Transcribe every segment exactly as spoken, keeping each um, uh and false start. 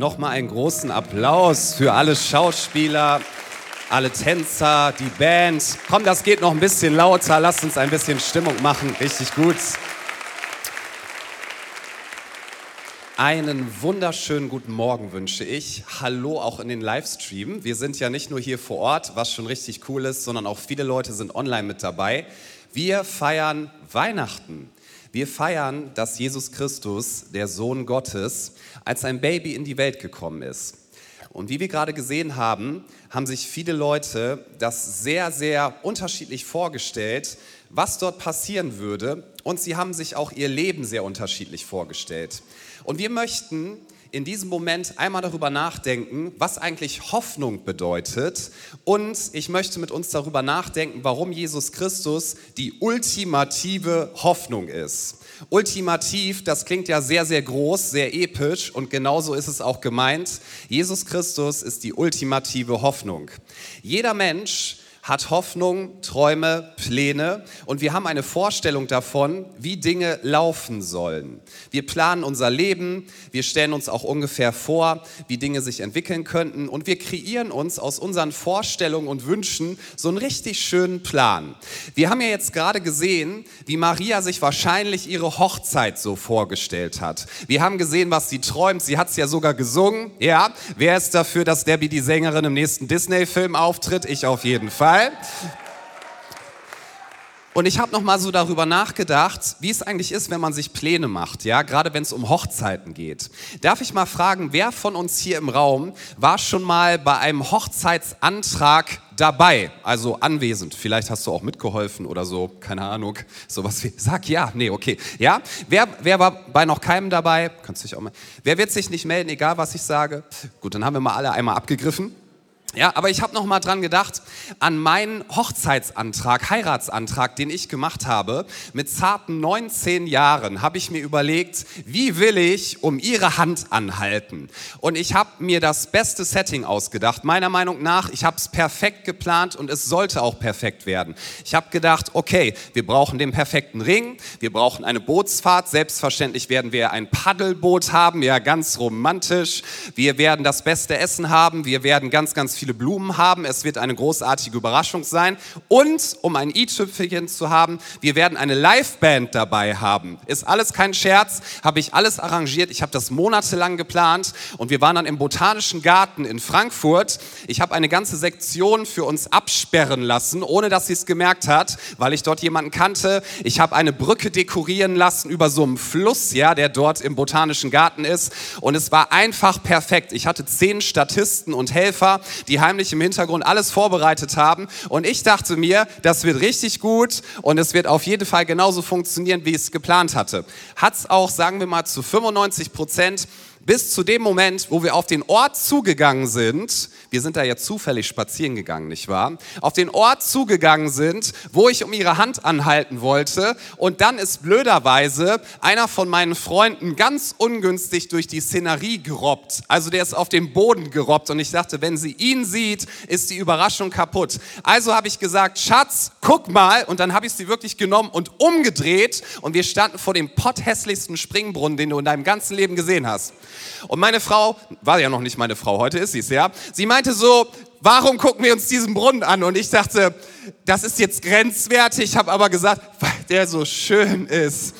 Nochmal einen großen Applaus für alle Schauspieler, alle Tänzer, die Band. Komm, das geht noch ein bisschen lauter. Lasst uns ein bisschen Stimmung machen. Richtig gut. Einen wunderschönen guten Morgen wünsche ich. Hallo auch in den Livestream. Wir sind ja nicht nur hier vor Ort, was schon richtig cool ist, sondern auch viele Leute sind online mit dabei. Wir feiern Weihnachten. Wir feiern, dass Jesus Christus, der Sohn Gottes, als ein Baby in die Welt gekommen ist. Und wie wir gerade gesehen haben, haben sich viele Leute das sehr, sehr unterschiedlich vorgestellt, was dort passieren würde. Und sie haben sich auch ihr Leben sehr unterschiedlich vorgestellt. Und wir möchten in diesem Moment einmal darüber nachdenken, was eigentlich Hoffnung bedeutet. Und ich möchte mit uns darüber nachdenken, warum Jesus Christus die ultimative Hoffnung ist. Ultimativ, das klingt ja sehr, sehr groß, sehr episch und genauso ist es auch gemeint. Jesus Christus ist die ultimative Hoffnung. Jeder Mensch hat Hoffnung, Träume, Pläne und wir haben eine Vorstellung davon, wie Dinge laufen sollen. Wir planen unser Leben, wir stellen uns auch ungefähr vor, wie Dinge sich entwickeln könnten und wir kreieren uns aus unseren Vorstellungen und Wünschen so einen richtig schönen Plan. Wir haben ja jetzt gerade gesehen, wie Maria sich wahrscheinlich ihre Hochzeit so vorgestellt hat. Wir haben gesehen, was sie träumt, sie hat es ja sogar gesungen. Ja, wer ist dafür, dass Debbie die Sängerin im nächsten Disney-Film auftritt? Ich auf jeden Fall. Und ich habe noch mal so darüber nachgedacht, wie es eigentlich ist, wenn man sich Pläne macht, ja, gerade wenn es um Hochzeiten geht. Darf ich mal fragen, wer von uns hier im Raum war schon mal bei einem Hochzeitsantrag dabei, also anwesend? Vielleicht hast du auch mitgeholfen oder so, keine Ahnung, sowas wie, sag ja, nee, okay, ja? Wer, wer war bei noch keinem dabei? Kannst du dich auch mal, wer wird sich nicht melden, egal was ich sage? Gut, dann haben wir mal alle einmal abgegriffen. Ja, aber ich habe noch mal dran gedacht, an meinen Hochzeitsantrag, Heiratsantrag, den ich gemacht habe, mit zarten neunzehn Jahren habe ich mir überlegt, wie will ich um ihre Hand anhalten? Und ich habe mir das beste Setting ausgedacht, meiner Meinung nach, ich habe es perfekt geplant und es sollte auch perfekt werden. Ich habe gedacht, okay, wir brauchen den perfekten Ring, wir brauchen eine Bootsfahrt, selbstverständlich werden wir ein Paddelboot haben, ja ganz romantisch, wir werden das beste Essen haben, wir werden ganz, ganz viel viele Blumen haben, es wird eine großartige Überraschung sein und um ein i-Tüpfelchen zu haben, wir werden eine Liveband dabei haben. Ist alles kein Scherz, habe ich alles arrangiert, ich habe das monatelang geplant und wir waren dann im Botanischen Garten in Frankfurt. Ich habe eine ganze Sektion für uns absperren lassen, ohne dass sie es gemerkt hat, weil ich dort jemanden kannte. Ich habe eine Brücke dekorieren lassen über so einem Fluss, ja, der dort im Botanischen Garten ist und es war einfach perfekt. Ich hatte zehn Statisten und Helfer, die heimlich im Hintergrund alles vorbereitet haben. Und ich dachte mir, das wird richtig gut und es wird auf jeden Fall genauso funktionieren, wie ich es geplant hatte. Hat es auch, sagen wir mal, zu fünfundneunzig Prozent bis zu dem Moment, wo wir auf den Ort zugegangen sind, wir sind da ja zufällig spazieren gegangen, nicht wahr? Auf den Ort zugegangen sind, wo ich um ihre Hand anhalten wollte und dann ist blöderweise einer von meinen Freunden ganz ungünstig durch die Szenerie gerobbt. Also der ist auf den Boden gerobbt und ich dachte, wenn sie ihn sieht, ist die Überraschung kaputt. Also habe ich gesagt, Schatz, guck mal und dann habe ich sie wirklich genommen und umgedreht und wir standen vor dem potthässlichsten Springbrunnen, den du in deinem ganzen Leben gesehen hast. Und meine Frau, war ja noch nicht meine Frau, heute ist sie es, ja, sie meinte so, warum gucken wir uns diesen Brunnen an? Und ich dachte, das ist jetzt grenzwertig, habe aber gesagt, weil der so schön ist.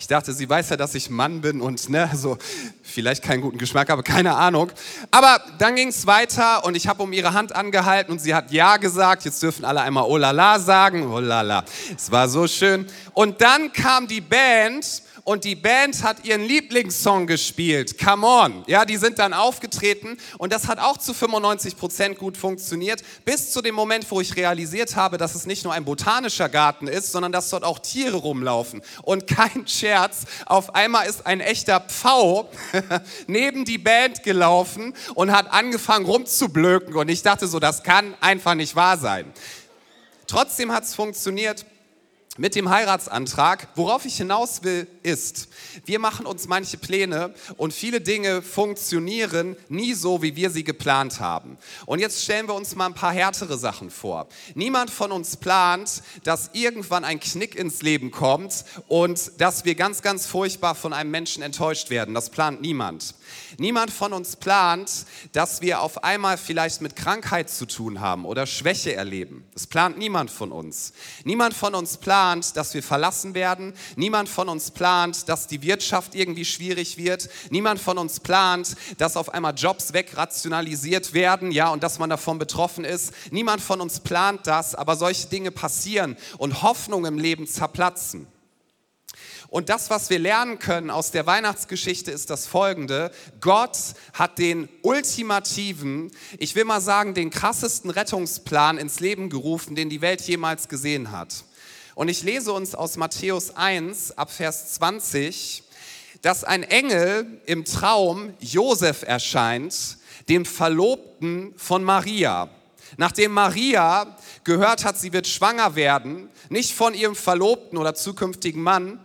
Ich dachte, sie weiß ja, dass ich Mann bin und ne, so vielleicht keinen guten Geschmack, aber keine Ahnung. Aber dann ging es weiter und ich habe um ihre Hand angehalten und sie hat ja gesagt. Jetzt dürfen alle einmal oh la la sagen, oh la la. Es war so schön. Und dann kam die Band. Und die Band hat ihren Lieblingssong gespielt, Come On. Ja, die sind dann aufgetreten und das hat auch zu fünfundneunzig Prozent gut funktioniert, bis zu dem Moment, wo ich realisiert habe, dass es nicht nur ein botanischer Garten ist, sondern dass dort auch Tiere rumlaufen. Und kein Scherz, auf einmal ist ein echter Pfau neben die Band gelaufen und hat angefangen rumzublöken. Und ich dachte so, das kann einfach nicht wahr sein. Trotzdem hat es funktioniert. mit dem Heiratsantrag. Worauf ich hinaus will, ist, wir machen uns manche Pläne und viele Dinge funktionieren nie so, wie wir sie geplant haben. Und jetzt stellen wir uns mal ein paar härtere Sachen vor. Niemand von uns plant, dass irgendwann ein Knick ins Leben kommt und dass wir ganz, ganz furchtbar von einem Menschen enttäuscht werden. Das plant niemand. Niemand von uns plant, dass wir auf einmal vielleicht mit Krankheit zu tun haben oder Schwäche erleben. Das plant niemand von uns. Niemand von uns plant, dass wir verlassen werden. Niemand von uns plant, dass die Wirtschaft irgendwie schwierig wird. Niemand von uns plant, dass auf einmal Jobs wegrationalisiert werden, ja, und dass man davon betroffen ist. Niemand von uns plant das, aber solche Dinge passieren und Hoffnung im Leben zerplatzen. Und das, was wir lernen können aus der Weihnachtsgeschichte, ist das Folgende. Gott hat den ultimativen, ich will mal sagen, den krassesten Rettungsplan ins Leben gerufen, den die Welt jemals gesehen hat. Und ich lese uns aus Matthäus eins, ab Vers zwanzig, dass ein Engel im Traum Josef erscheint, dem Verlobten von Maria. Nachdem Maria gehört hat, sie wird schwanger werden, nicht von ihrem Verlobten oder zukünftigen Mann,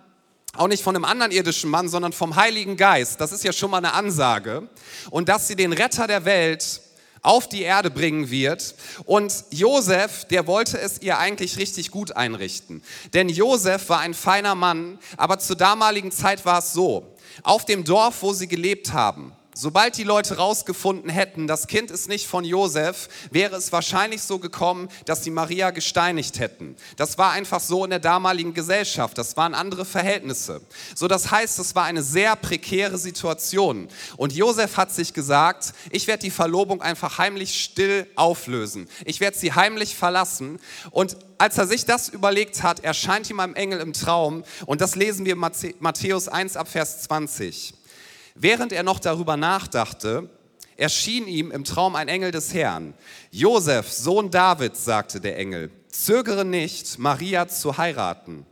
auch nicht von einem anderen irdischen Mann, sondern vom Heiligen Geist. Das ist ja schon mal eine Ansage. Und dass sie den Retter der Welt auf die Erde bringen wird. Und Josef, der wollte es ihr eigentlich richtig gut einrichten. Denn Josef war ein feiner Mann, aber zur damaligen Zeit war es so, auf dem Dorf, wo sie gelebt haben, sobald die Leute rausgefunden hätten, das Kind ist nicht von Josef, wäre es wahrscheinlich so gekommen, dass die Maria gesteinigt hätten. Das war einfach so in der damaligen Gesellschaft. Das waren andere Verhältnisse. So, das heißt, es war eine sehr prekäre Situation. Und Josef hat sich gesagt, ich werde die Verlobung einfach heimlich still auflösen. Ich werde sie heimlich verlassen. Und als er sich das überlegt hat, erscheint ihm ein Engel im Traum. Und das lesen wir in Matthäus eins ab Vers zwanzig. Während er noch darüber nachdachte, erschien ihm im Traum ein Engel des Herrn. Josef, Sohn Davids, sagte der Engel, zögere nicht, Maria zu heiraten.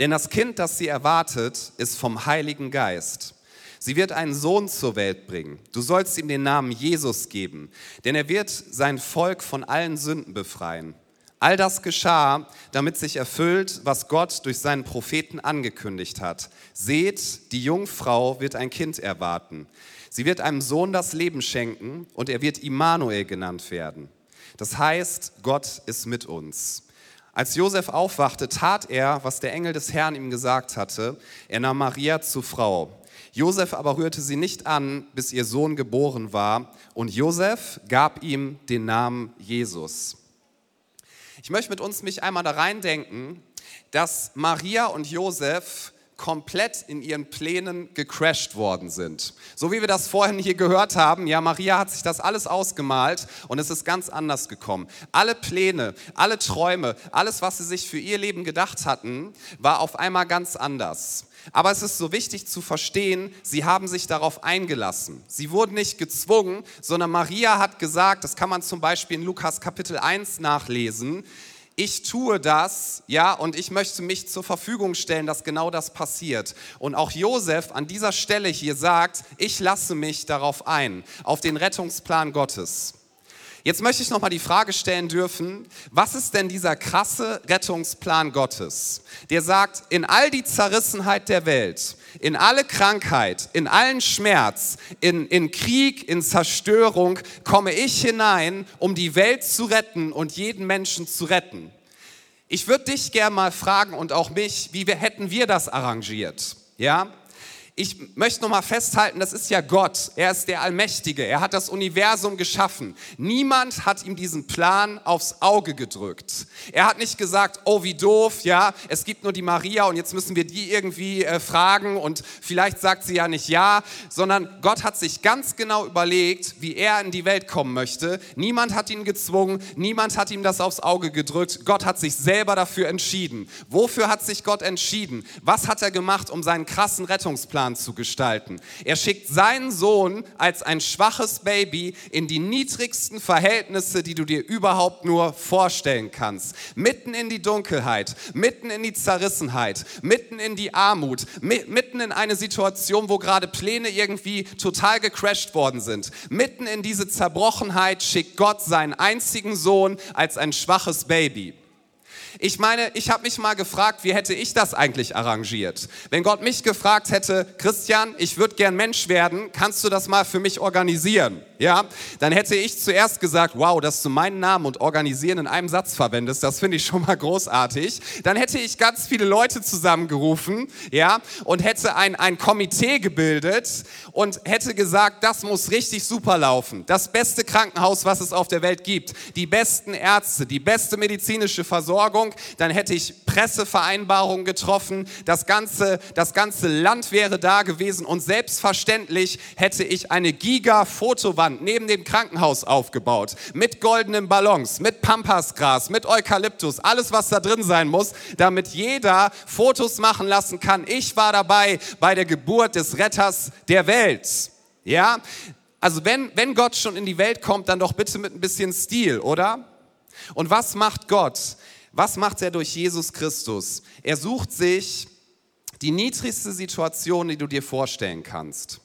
Denn das Kind, das sie erwartet, ist vom Heiligen Geist. Sie wird einen Sohn zur Welt bringen. Du sollst ihm den Namen Jesus geben, denn er wird sein Volk von allen Sünden befreien. All das geschah, damit sich erfüllt, was Gott durch seinen Propheten angekündigt hat. Seht, die Jungfrau wird ein Kind erwarten. Sie wird einem Sohn das Leben schenken und er wird Immanuel genannt werden. Das heißt, Gott ist mit uns. Als Josef aufwachte, tat er, was der Engel des Herrn ihm gesagt hatte. Er nahm Maria zur Frau. Josef aber rührte sie nicht an, bis ihr Sohn geboren war. Und Josef gab ihm den Namen Jesus. Ich möchte mit uns mich einmal da reindenken, dass Maria und Josef komplett in ihren Plänen gecrasht worden sind. So wie wir das vorhin hier gehört haben, ja, Maria hat sich das alles ausgemalt und es ist ganz anders gekommen. Alle Pläne, alle Träume, alles, was sie sich für ihr Leben gedacht hatten, war auf einmal ganz anders. Aber es ist so wichtig zu verstehen, sie haben sich darauf eingelassen. Sie wurden nicht gezwungen, sondern Maria hat gesagt, das kann man zum Beispiel in Lukas Kapitel eins nachlesen, ich tue das, ja, und ich möchte mich zur Verfügung stellen, dass genau das passiert. Und auch Josef an dieser Stelle hier sagt, ich lasse mich darauf ein, auf den Rettungsplan Gottes. Jetzt möchte ich nochmal die Frage stellen dürfen, was ist denn dieser krasse Rettungsplan Gottes, der sagt, in all die Zerrissenheit der Welt, in alle Krankheit, in allen Schmerz, in, in Krieg, in Zerstörung komme ich hinein, um die Welt zu retten und jeden Menschen zu retten. Ich würde dich gerne mal fragen und auch mich, wie wir, hätten wir das arrangiert, ja? Ich möchte nochmal festhalten, das ist ja Gott, er ist der Allmächtige, er hat das Universum geschaffen. Niemand hat ihm diesen Plan aufs Auge gedrückt. Er hat nicht gesagt, oh wie doof, ja, es gibt nur die Maria und jetzt müssen wir die irgendwie äh, fragen und vielleicht sagt sie ja nicht ja, sondern Gott hat sich ganz genau überlegt, wie er in die Welt kommen möchte. Niemand hat ihn gezwungen, niemand hat ihm das aufs Auge gedrückt. Gott hat sich selber dafür entschieden. Wofür hat sich Gott entschieden? Was hat er gemacht, um seinen krassen Rettungsplan zu gestalten? Er schickt seinen Sohn als ein schwaches Baby in die niedrigsten Verhältnisse, die du dir überhaupt nur vorstellen kannst. Mitten in die Dunkelheit, mitten in die Zerrissenheit, mitten in die Armut, mitten in eine Situation, wo gerade Pläne irgendwie total gecrasht worden sind. Mitten in diese Zerbrochenheit schickt Gott seinen einzigen Sohn als ein schwaches Baby. Ich meine, ich habe mich mal gefragt, wie hätte ich das eigentlich arrangiert? Wenn Gott mich gefragt hätte, Christian, ich würde gern Mensch werden, kannst du das mal für mich organisieren? Ja, dann hätte ich zuerst gesagt, wow, dass du meinen Namen und organisieren in einem Satz verwendest, das finde ich schon mal großartig. Dann hätte ich ganz viele Leute zusammengerufen, ja, und hätte ein, ein Komitee gebildet und hätte gesagt, das muss richtig super laufen. Das beste Krankenhaus, was es auf der Welt gibt, die besten Ärzte, die beste medizinische Versorgung, dann hätte ich Pressevereinbarungen getroffen, das ganze, das ganze Land wäre da gewesen und selbstverständlich hätte ich eine Giga-Fotowand neben dem Krankenhaus aufgebaut, mit goldenen Ballons, mit Pampasgras, mit Eukalyptus, alles was da drin sein muss, damit jeder Fotos machen lassen kann. Ich war dabei bei der Geburt des Retters der Welt. Ja, also wenn, wenn Gott schon in die Welt kommt, dann doch bitte mit ein bisschen Stil, oder? Und was macht Gott? Was macht er durch Jesus Christus? Er sucht sich die niedrigste Situation, die du dir vorstellen kannst.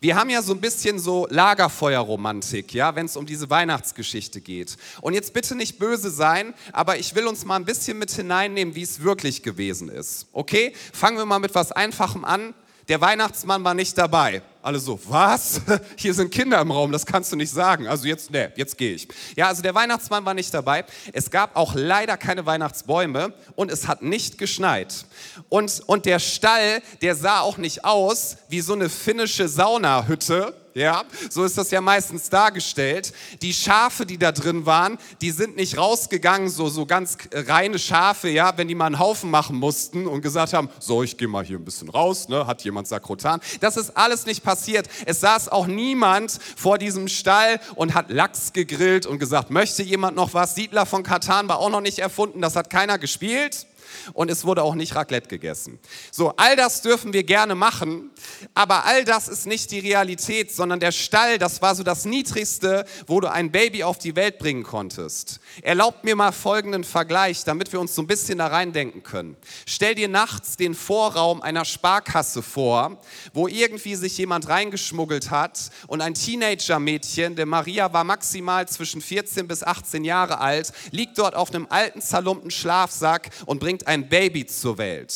Wir haben ja so ein bisschen so Lagerfeuerromantik, ja, wenn es um diese Weihnachtsgeschichte geht. Und jetzt bitte nicht böse sein, aber ich will uns mal ein bisschen mit hineinnehmen, wie es wirklich gewesen ist. Okay, fangen wir mal mit was Einfachem an. Der Weihnachtsmann war nicht dabei. Alle so, was? Hier sind Kinder im Raum, das kannst du nicht sagen. Also jetzt, ne, jetzt gehe ich. Ja, also der Weihnachtsmann war nicht dabei. Es gab auch leider keine Weihnachtsbäume und es hat nicht geschneit. Und, und der Stall, der sah auch nicht aus wie so eine finnische Saunahütte. Ja, so ist das ja meistens dargestellt. Die Schafe, die da drin waren, die sind nicht rausgegangen, so, so ganz reine Schafe, ja, wenn die mal einen Haufen machen mussten und gesagt haben, so, ich gehe mal hier ein bisschen raus, ne, hat jemand Sakrotan. Das ist alles nicht passiert. Es saß auch niemand vor diesem Stall und hat Lachs gegrillt und gesagt, möchte jemand noch was? Siedler von Katan war auch noch nicht erfunden, das hat keiner gespielt. Und es wurde auch nicht Raclette gegessen. So, all das dürfen wir gerne machen, aber all das ist nicht die Realität, sondern der Stall, das war so das Niedrigste, wo du ein Baby auf die Welt bringen konntest. Erlaubt mir mal folgenden Vergleich, damit wir uns so ein bisschen da reindenken können. Stell dir nachts den Vorraum einer Sparkasse vor, wo irgendwie sich jemand reingeschmuggelt hat und ein Teenager-Mädchen, der Maria war maximal zwischen vierzehn bis achtzehn Jahre alt, liegt dort auf einem alten, zerlumpten Schlafsack und bringt ein Baby zur Welt.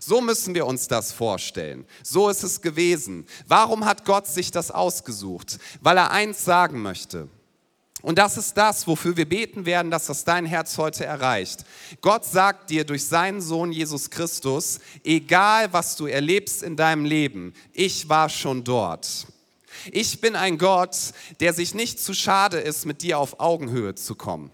So müssen wir uns das vorstellen. So ist es gewesen. Warum hat Gott sich das ausgesucht? Weil er eins sagen möchte. Und das ist das, wofür wir beten werden, dass das dein Herz heute erreicht. Gott sagt dir durch seinen Sohn Jesus Christus, egal was du erlebst in deinem Leben, ich war schon dort. Ich bin ein Gott, der sich nicht zu schade ist, mit dir auf Augenhöhe zu kommen.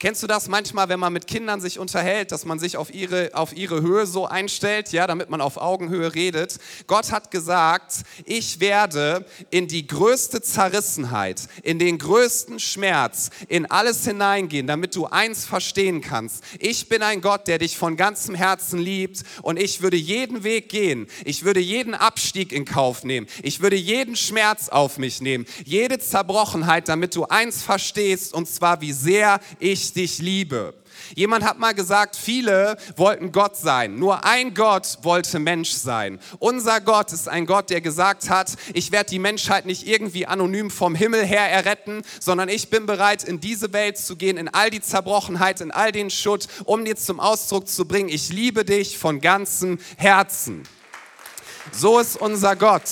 Kennst du das manchmal, wenn man mit Kindern sich unterhält, dass man sich auf ihre, auf ihre Höhe so einstellt, ja, damit man auf Augenhöhe redet? Gott hat gesagt, ich werde in die größte Zerrissenheit, in den größten Schmerz, in alles hineingehen, damit du eins verstehen kannst. Ich bin ein Gott, der dich von ganzem Herzen liebt und ich würde jeden Weg gehen. Ich würde jeden Abstieg in Kauf nehmen. Ich würde jeden Schmerz auf mich nehmen, jede Zerbrochenheit, damit du eins verstehst und zwar, wie sehr ich dich liebe. Jemand hat mal gesagt, viele wollten Gott sein, nur ein Gott wollte Mensch sein. Unser Gott ist ein Gott, der gesagt hat, ich werde die Menschheit nicht irgendwie anonym vom Himmel her erretten, sondern ich bin bereit, in diese Welt zu gehen, in all die Zerbrochenheit, in all den Schutt, um dir zum Ausdruck zu bringen, ich liebe dich von ganzem Herzen. So ist unser Gott.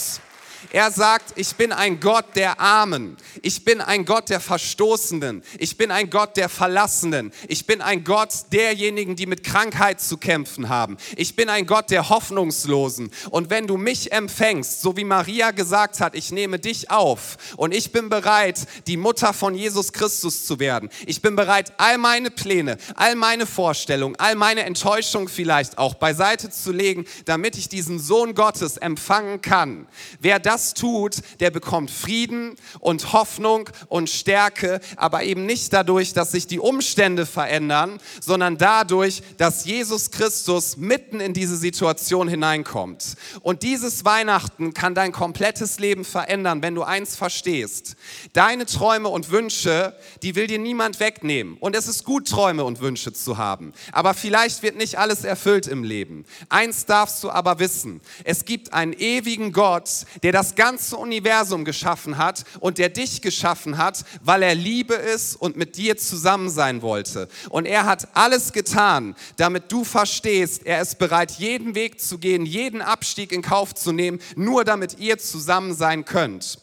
Er sagt, ich bin ein Gott der Armen, ich bin ein Gott der Verstoßenen, ich bin ein Gott der Verlassenen, ich bin ein Gott derjenigen, die mit Krankheit zu kämpfen haben, ich bin ein Gott der Hoffnungslosen. Und wenn du mich empfängst, so wie Maria gesagt hat, ich nehme dich auf und ich bin bereit, die Mutter von Jesus Christus zu werden. Ich bin bereit, all meine Pläne, all meine Vorstellungen, all meine Enttäuschung vielleicht auch beiseite zu legen, damit ich diesen Sohn Gottes empfangen kann. Wer das Das tut, der bekommt Frieden und Hoffnung und Stärke, aber eben nicht dadurch, dass sich die Umstände verändern, sondern dadurch, dass Jesus Christus mitten in diese Situation hineinkommt. Und dieses Weihnachten kann dein komplettes Leben verändern, wenn du eins verstehst. Deine Träume und Wünsche, die will dir niemand wegnehmen. Und es ist gut, Träume und Wünsche zu haben, aber vielleicht wird nicht alles erfüllt im Leben. Eins darfst du aber wissen, es gibt einen ewigen Gott, der das das ganze Universum geschaffen hat und der dich geschaffen hat, weil er Liebe ist und mit dir zusammen sein wollte. Und er hat alles getan, damit du verstehst, er ist bereit, jeden Weg zu gehen, jeden Abstieg in Kauf zu nehmen, nur damit ihr zusammen sein könnt.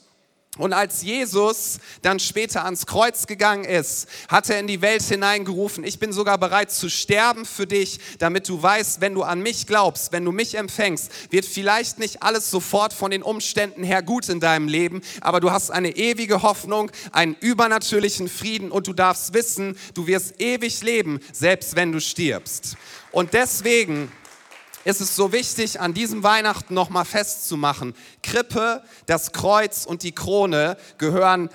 Und als Jesus dann später ans Kreuz gegangen ist, hat er in die Welt hineingerufen, ich bin sogar bereit zu sterben für dich, damit du weißt, wenn du an mich glaubst, wenn du mich empfängst, wird vielleicht nicht alles sofort von den Umständen her gut in deinem Leben, aber du hast eine ewige Hoffnung, einen übernatürlichen Frieden und du darfst wissen, du wirst ewig leben, selbst wenn du stirbst. Und deswegen ist es so wichtig, an diesem Weihnachten nochmal festzumachen. Krippe, das Kreuz und die Krone gehören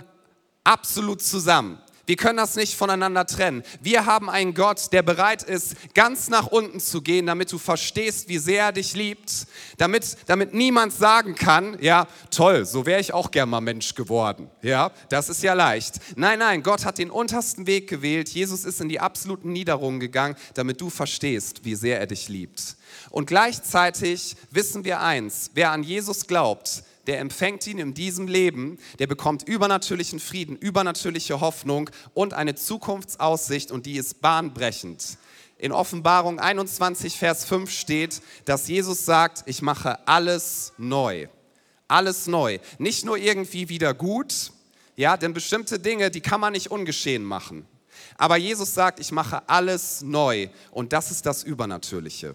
absolut zusammen. Wir können das nicht voneinander trennen. Wir haben einen Gott, der bereit ist, ganz nach unten zu gehen, damit du verstehst, wie sehr er dich liebt, damit, damit niemand sagen kann, ja, toll, so wäre ich auch gern mal Mensch geworden. Ja, das ist ja leicht. Nein, nein, Gott hat den untersten Weg gewählt. Jesus ist in die absoluten Niederungen gegangen, damit du verstehst, wie sehr er dich liebt. Und gleichzeitig wissen wir eins, wer an Jesus glaubt, der empfängt ihn in diesem Leben, der bekommt übernatürlichen Frieden, übernatürliche Hoffnung und eine Zukunftsaussicht und die ist bahnbrechend. In Offenbarung einundzwanzig, Vers fünf steht, dass Jesus sagt, ich mache alles neu, alles neu. Nicht nur irgendwie wieder gut, ja, denn bestimmte Dinge, die kann man nicht ungeschehen machen. Aber Jesus sagt, ich mache alles neu und das ist das Übernatürliche.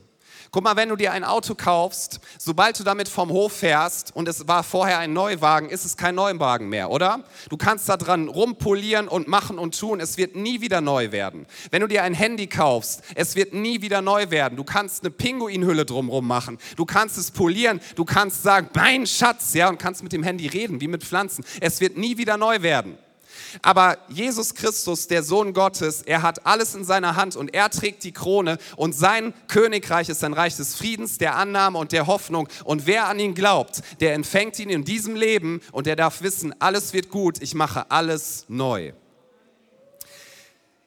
Guck mal, wenn du dir ein Auto kaufst, sobald du damit vom Hof fährst und es war vorher ein Neuwagen, ist es kein Neuwagen mehr, oder? Du kannst da dran rumpolieren und machen und tun, es wird nie wieder neu werden. Wenn du dir ein Handy kaufst, es wird nie wieder neu werden. Du kannst eine Pinguinhülle drumrum machen, du kannst es polieren, du kannst sagen, mein Schatz, ja, und kannst mit dem Handy reden, wie mit Pflanzen. Es wird nie wieder neu werden. Aber Jesus Christus, der Sohn Gottes, er hat alles in seiner Hand und er trägt die Krone und sein Königreich ist ein Reich des Friedens, der Annahme und der Hoffnung. Und wer an ihn glaubt, der empfängt ihn in diesem Leben und der darf wissen, alles wird gut, ich mache alles neu.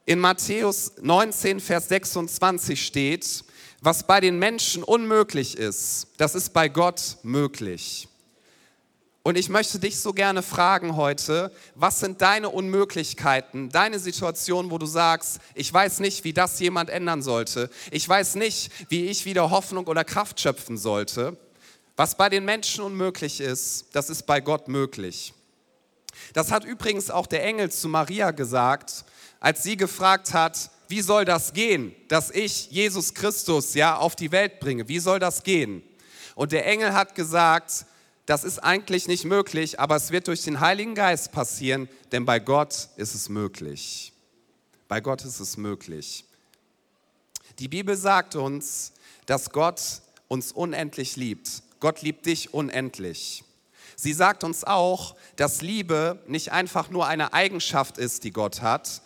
In Matthäus neunzehn, Vers sechsundzwanzig steht, was bei den Menschen unmöglich ist, das ist bei Gott möglich. Und ich möchte dich so gerne fragen heute, was sind deine Unmöglichkeiten, deine Situationen, wo du sagst, ich weiß nicht, wie das jemand ändern sollte. Ich weiß nicht, wie ich wieder Hoffnung oder Kraft schöpfen sollte. Was bei den Menschen unmöglich ist, das ist bei Gott möglich. Das hat übrigens auch der Engel zu Maria gesagt, als sie gefragt hat, wie soll das gehen, dass ich Jesus Christus ja auf die Welt bringe? Wie soll das gehen? Und der Engel hat gesagt, das ist eigentlich nicht möglich, aber es wird durch den Heiligen Geist passieren, denn bei Gott ist es möglich. Bei Gott ist es möglich. Die Bibel sagt uns, dass Gott uns unendlich liebt. Gott liebt dich unendlich. Sie sagt uns auch, dass Liebe nicht einfach nur eine Eigenschaft ist, die Gott hat,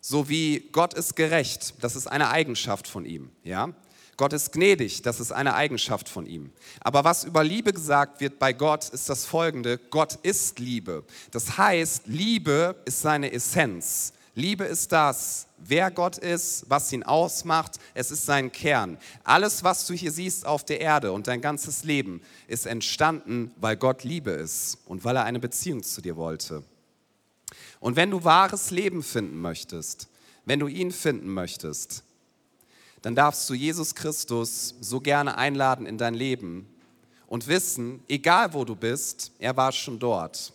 so wie Gott ist gerecht. Das ist eine Eigenschaft von ihm, ja? Gott ist gnädig, das ist eine Eigenschaft von ihm. Aber was über Liebe gesagt wird bei Gott, ist das Folgende, Gott ist Liebe. Das heißt, Liebe ist seine Essenz. Liebe ist das, wer Gott ist, was ihn ausmacht, es ist sein Kern. Alles, was du hier siehst auf der Erde und dein ganzes Leben, ist entstanden, weil Gott Liebe ist und weil er eine Beziehung zu dir wollte. Und wenn du wahres Leben finden möchtest, wenn du ihn finden möchtest, dann darfst du Jesus Christus so gerne einladen in dein Leben und wissen, egal wo du bist, er war schon dort.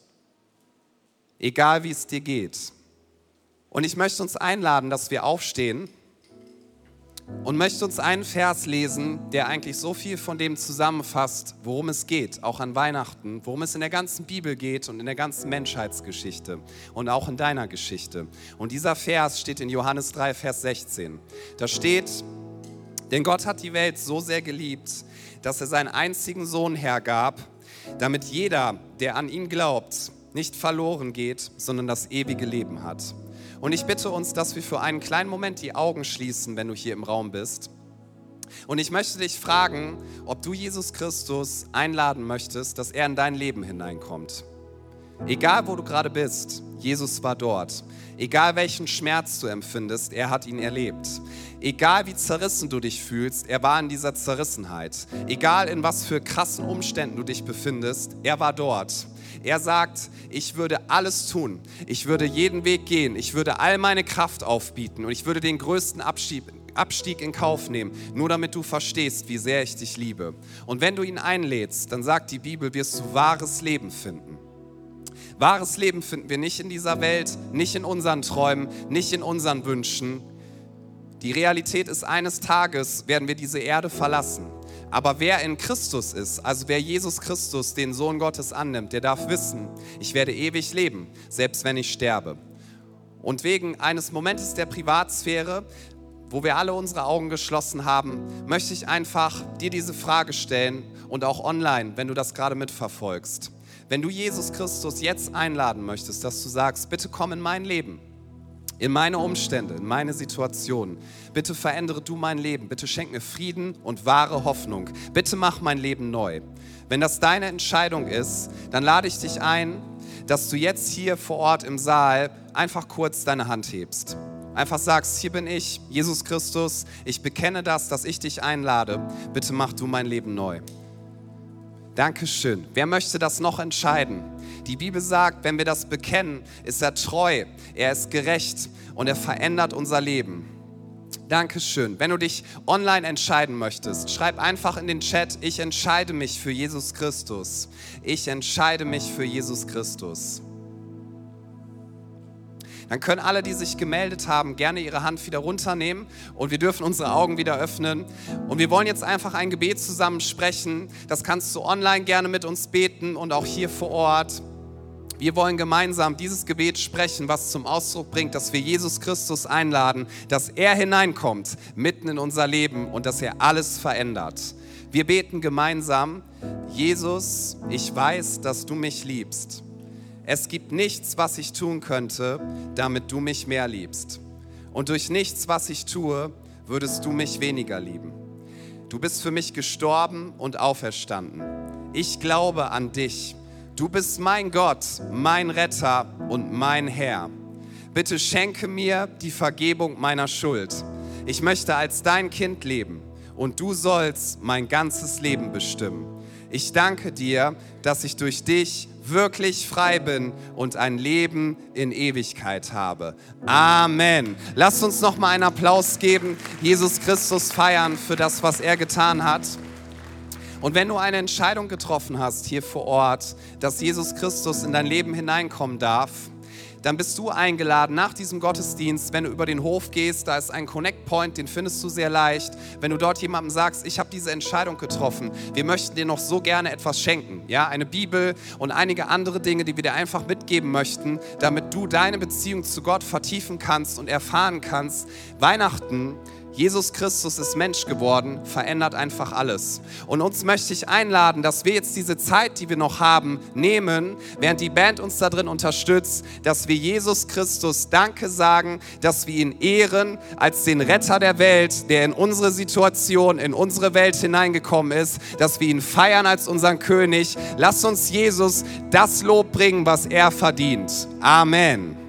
Egal wie es dir geht. Und ich möchte uns einladen, dass wir aufstehen und möchte uns einen Vers lesen, der eigentlich so viel von dem zusammenfasst, worum es geht, auch an Weihnachten, worum es in der ganzen Bibel geht und in der ganzen Menschheitsgeschichte und auch in deiner Geschichte. Und dieser Vers steht in Johannes drei, Vers sechzehn. Da steht, denn Gott hat die Welt so sehr geliebt, dass er seinen einzigen Sohn hergab, damit jeder, der an ihn glaubt, nicht verloren geht, sondern das ewige Leben hat. Und ich bitte uns, dass wir für einen kleinen Moment die Augen schließen, wenn du hier im Raum bist. Und ich möchte dich fragen, ob du Jesus Christus einladen möchtest, dass er in dein Leben hineinkommt. Egal, wo du gerade bist, Jesus war dort. Egal, welchen Schmerz du empfindest, er hat ihn erlebt. Egal, wie zerrissen du dich fühlst, er war in dieser Zerrissenheit. Egal, in was für krassen Umständen du dich befindest, er war dort. Er sagt, ich würde alles tun, ich würde jeden Weg gehen, ich würde all meine Kraft aufbieten und ich würde den größten Abstieg, Abstieg in Kauf nehmen, nur damit du verstehst, wie sehr ich dich liebe. Und wenn du ihn einlädst, dann sagt die Bibel, wirst du wahres Leben finden. Wahres Leben finden wir nicht in dieser Welt, nicht in unseren Träumen, nicht in unseren Wünschen. Die Realität ist, eines Tages werden wir diese Erde verlassen. Aber wer in Christus ist, also wer Jesus Christus, den Sohn Gottes, annimmt, der darf wissen, ich werde ewig leben, selbst wenn ich sterbe. Und wegen eines Momentes der Privatsphäre, wo wir alle unsere Augen geschlossen haben, möchte ich einfach dir diese Frage stellen und auch online, wenn du das gerade mitverfolgst. Wenn du Jesus Christus jetzt einladen möchtest, dass du sagst, bitte komm in mein Leben, in meine Umstände, in meine Situation. Bitte verändere du mein Leben. Bitte schenk mir Frieden und wahre Hoffnung. Bitte mach mein Leben neu. Wenn das deine Entscheidung ist, dann lade ich dich ein, dass du jetzt hier vor Ort im Saal einfach kurz deine Hand hebst. Einfach sagst, hier bin ich, Jesus Christus, ich bekenne das, dass ich dich einlade. Bitte mach du mein Leben neu. Dankeschön. Wer möchte das noch entscheiden? Die Bibel sagt, wenn wir das bekennen, ist er treu, er ist gerecht und er verändert unser Leben. Dankeschön. Wenn du dich online entscheiden möchtest, schreib einfach in den Chat, ich entscheide mich für Jesus Christus. Ich entscheide mich für Jesus Christus. Dann können alle, die sich gemeldet haben, gerne ihre Hand wieder runternehmen und wir dürfen unsere Augen wieder öffnen. Und wir wollen jetzt einfach ein Gebet zusammen sprechen. Das kannst du online gerne mit uns beten und auch hier vor Ort. Wir wollen gemeinsam dieses Gebet sprechen, was zum Ausdruck bringt, dass wir Jesus Christus einladen, dass er hineinkommt mitten in unser Leben und dass er alles verändert. Wir beten gemeinsam, Jesus, ich weiß, dass du mich liebst. Es gibt nichts, was ich tun könnte, damit du mich mehr liebst. Und durch nichts, was ich tue, würdest du mich weniger lieben. Du bist für mich gestorben und auferstanden. Ich glaube an dich. Du bist mein Gott, mein Retter und mein Herr. Bitte schenke mir die Vergebung meiner Schuld. Ich möchte als dein Kind leben und du sollst mein ganzes Leben bestimmen. Ich danke dir, dass ich durch dich wirklich frei bin und ein Leben in Ewigkeit habe. Amen. Lasst uns nochmal einen Applaus geben, Jesus Christus feiern für das, was er getan hat. Und wenn du eine Entscheidung getroffen hast hier vor Ort, dass Jesus Christus in dein Leben hineinkommen darf, dann bist du eingeladen nach diesem Gottesdienst, wenn du über den Hof gehst, da ist ein Connect Point, den findest du sehr leicht. Wenn du dort jemandem sagst, ich habe diese Entscheidung getroffen, wir möchten dir noch so gerne etwas schenken, ja, eine Bibel und einige andere Dinge, die wir dir einfach mitgeben möchten, damit du deine Beziehung zu Gott vertiefen kannst und erfahren kannst, Weihnachten, Jesus Christus ist Mensch geworden, verändert einfach alles. Und uns möchte ich einladen, dass wir jetzt diese Zeit, die wir noch haben, nehmen, während die Band uns da drin unterstützt, dass wir Jesus Christus Danke sagen, dass wir ihn ehren als den Retter der Welt, der in unsere Situation, in unsere Welt hineingekommen ist, dass wir ihn feiern als unseren König. Lasst uns Jesus das Lob bringen, was er verdient. Amen.